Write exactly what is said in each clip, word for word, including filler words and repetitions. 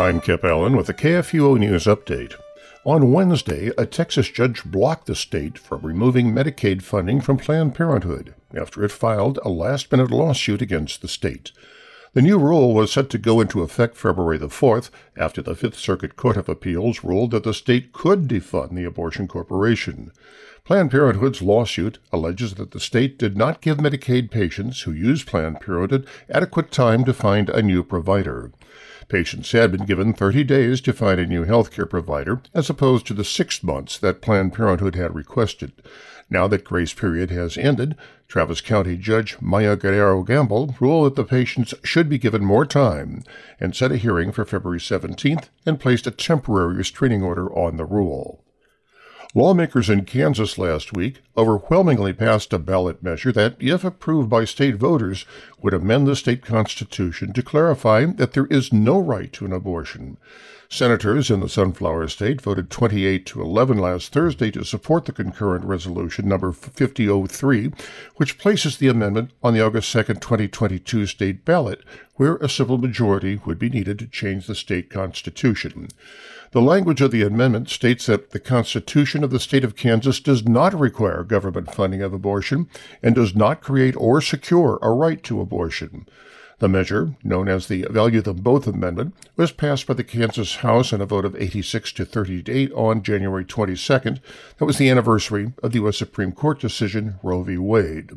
I'm Kip Allen with the K F U O News Update. On Wednesday, a Texas judge blocked the state from removing Medicaid funding from Planned Parenthood after it filed a last-minute lawsuit against the state. The new rule was set to go into effect February the fourth after the Fifth Circuit Court of Appeals ruled that the state could defund the abortion corporation. Planned Parenthood's lawsuit alleges that the state did not give Medicaid patients who use Planned Parenthood adequate time to find a new provider. Patients had been given thirty days to find a new health care provider, as opposed to the six months that Planned Parenthood had requested. Now that grace period has ended, Travis County Judge Maya Guerrero Gamble ruled that the patients should be given more time and set a hearing for February seventeenth and placed a temporary restraining order on the rule. Lawmakers in Kansas last week overwhelmingly passed a ballot measure that, if approved by state voters, would amend the state constitution to clarify that there is no right to an abortion. Senators in the Sunflower State voted twenty-eight to eleven last Thursday to support the concurrent resolution number fifty oh three, which places the amendment on the August second, twenty twenty-two state ballot, where a civil majority would be needed to change the state constitution. The language of the amendment states that the Constitution of the state of Kansas does not require government funding of abortion and does not create or secure a right to abortion. The measure, known as the Value Them Both Amendment, was passed by the Kansas House in a vote of eighty-six to thirty-eight on January twenty-second. That was the anniversary of the U S Supreme Court decision Roe v. Wade.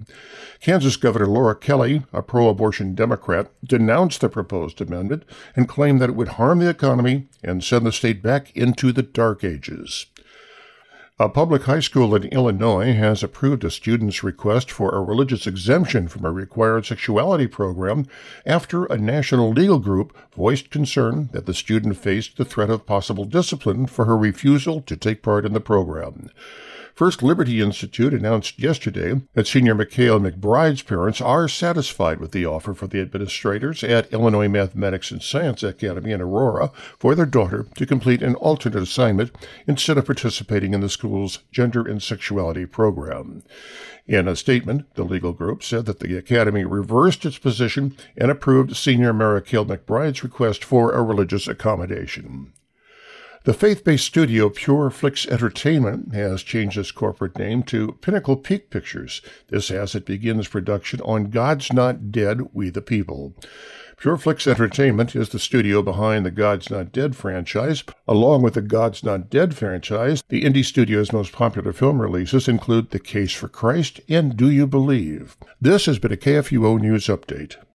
Kansas Governor Laura Kelly, a pro-abortion Democrat, denounced the proposed amendment and claimed that it would harm the economy and send the state back into the dark ages. A public high school in Illinois has approved a student's request for a religious exemption from a required sexuality program after a national legal group voiced concern that the student faced the threat of possible discipline for her refusal to take part in the program. First Liberty Institute announced yesterday that senior Michaela McBride's parents are satisfied with the offer from the administrators at Illinois Mathematics and Science Academy in Aurora for their daughter to complete an alternate assignment instead of participating in the school's gender and sexuality program. In a statement, the legal group said that the academy reversed its position and approved senior Michaela McBride's request for a religious accommodation. The faith-based studio Pure Flix Entertainment has changed its corporate name to Pinnacle Peak Pictures. This as it begins production on God's Not Dead: We the People. Pure Flix Entertainment is the studio behind the God's Not Dead franchise. Along with the God's Not Dead franchise, the indie studio's most popular film releases include The Case for Christ and Do You Believe? This has been a K F U O News Update.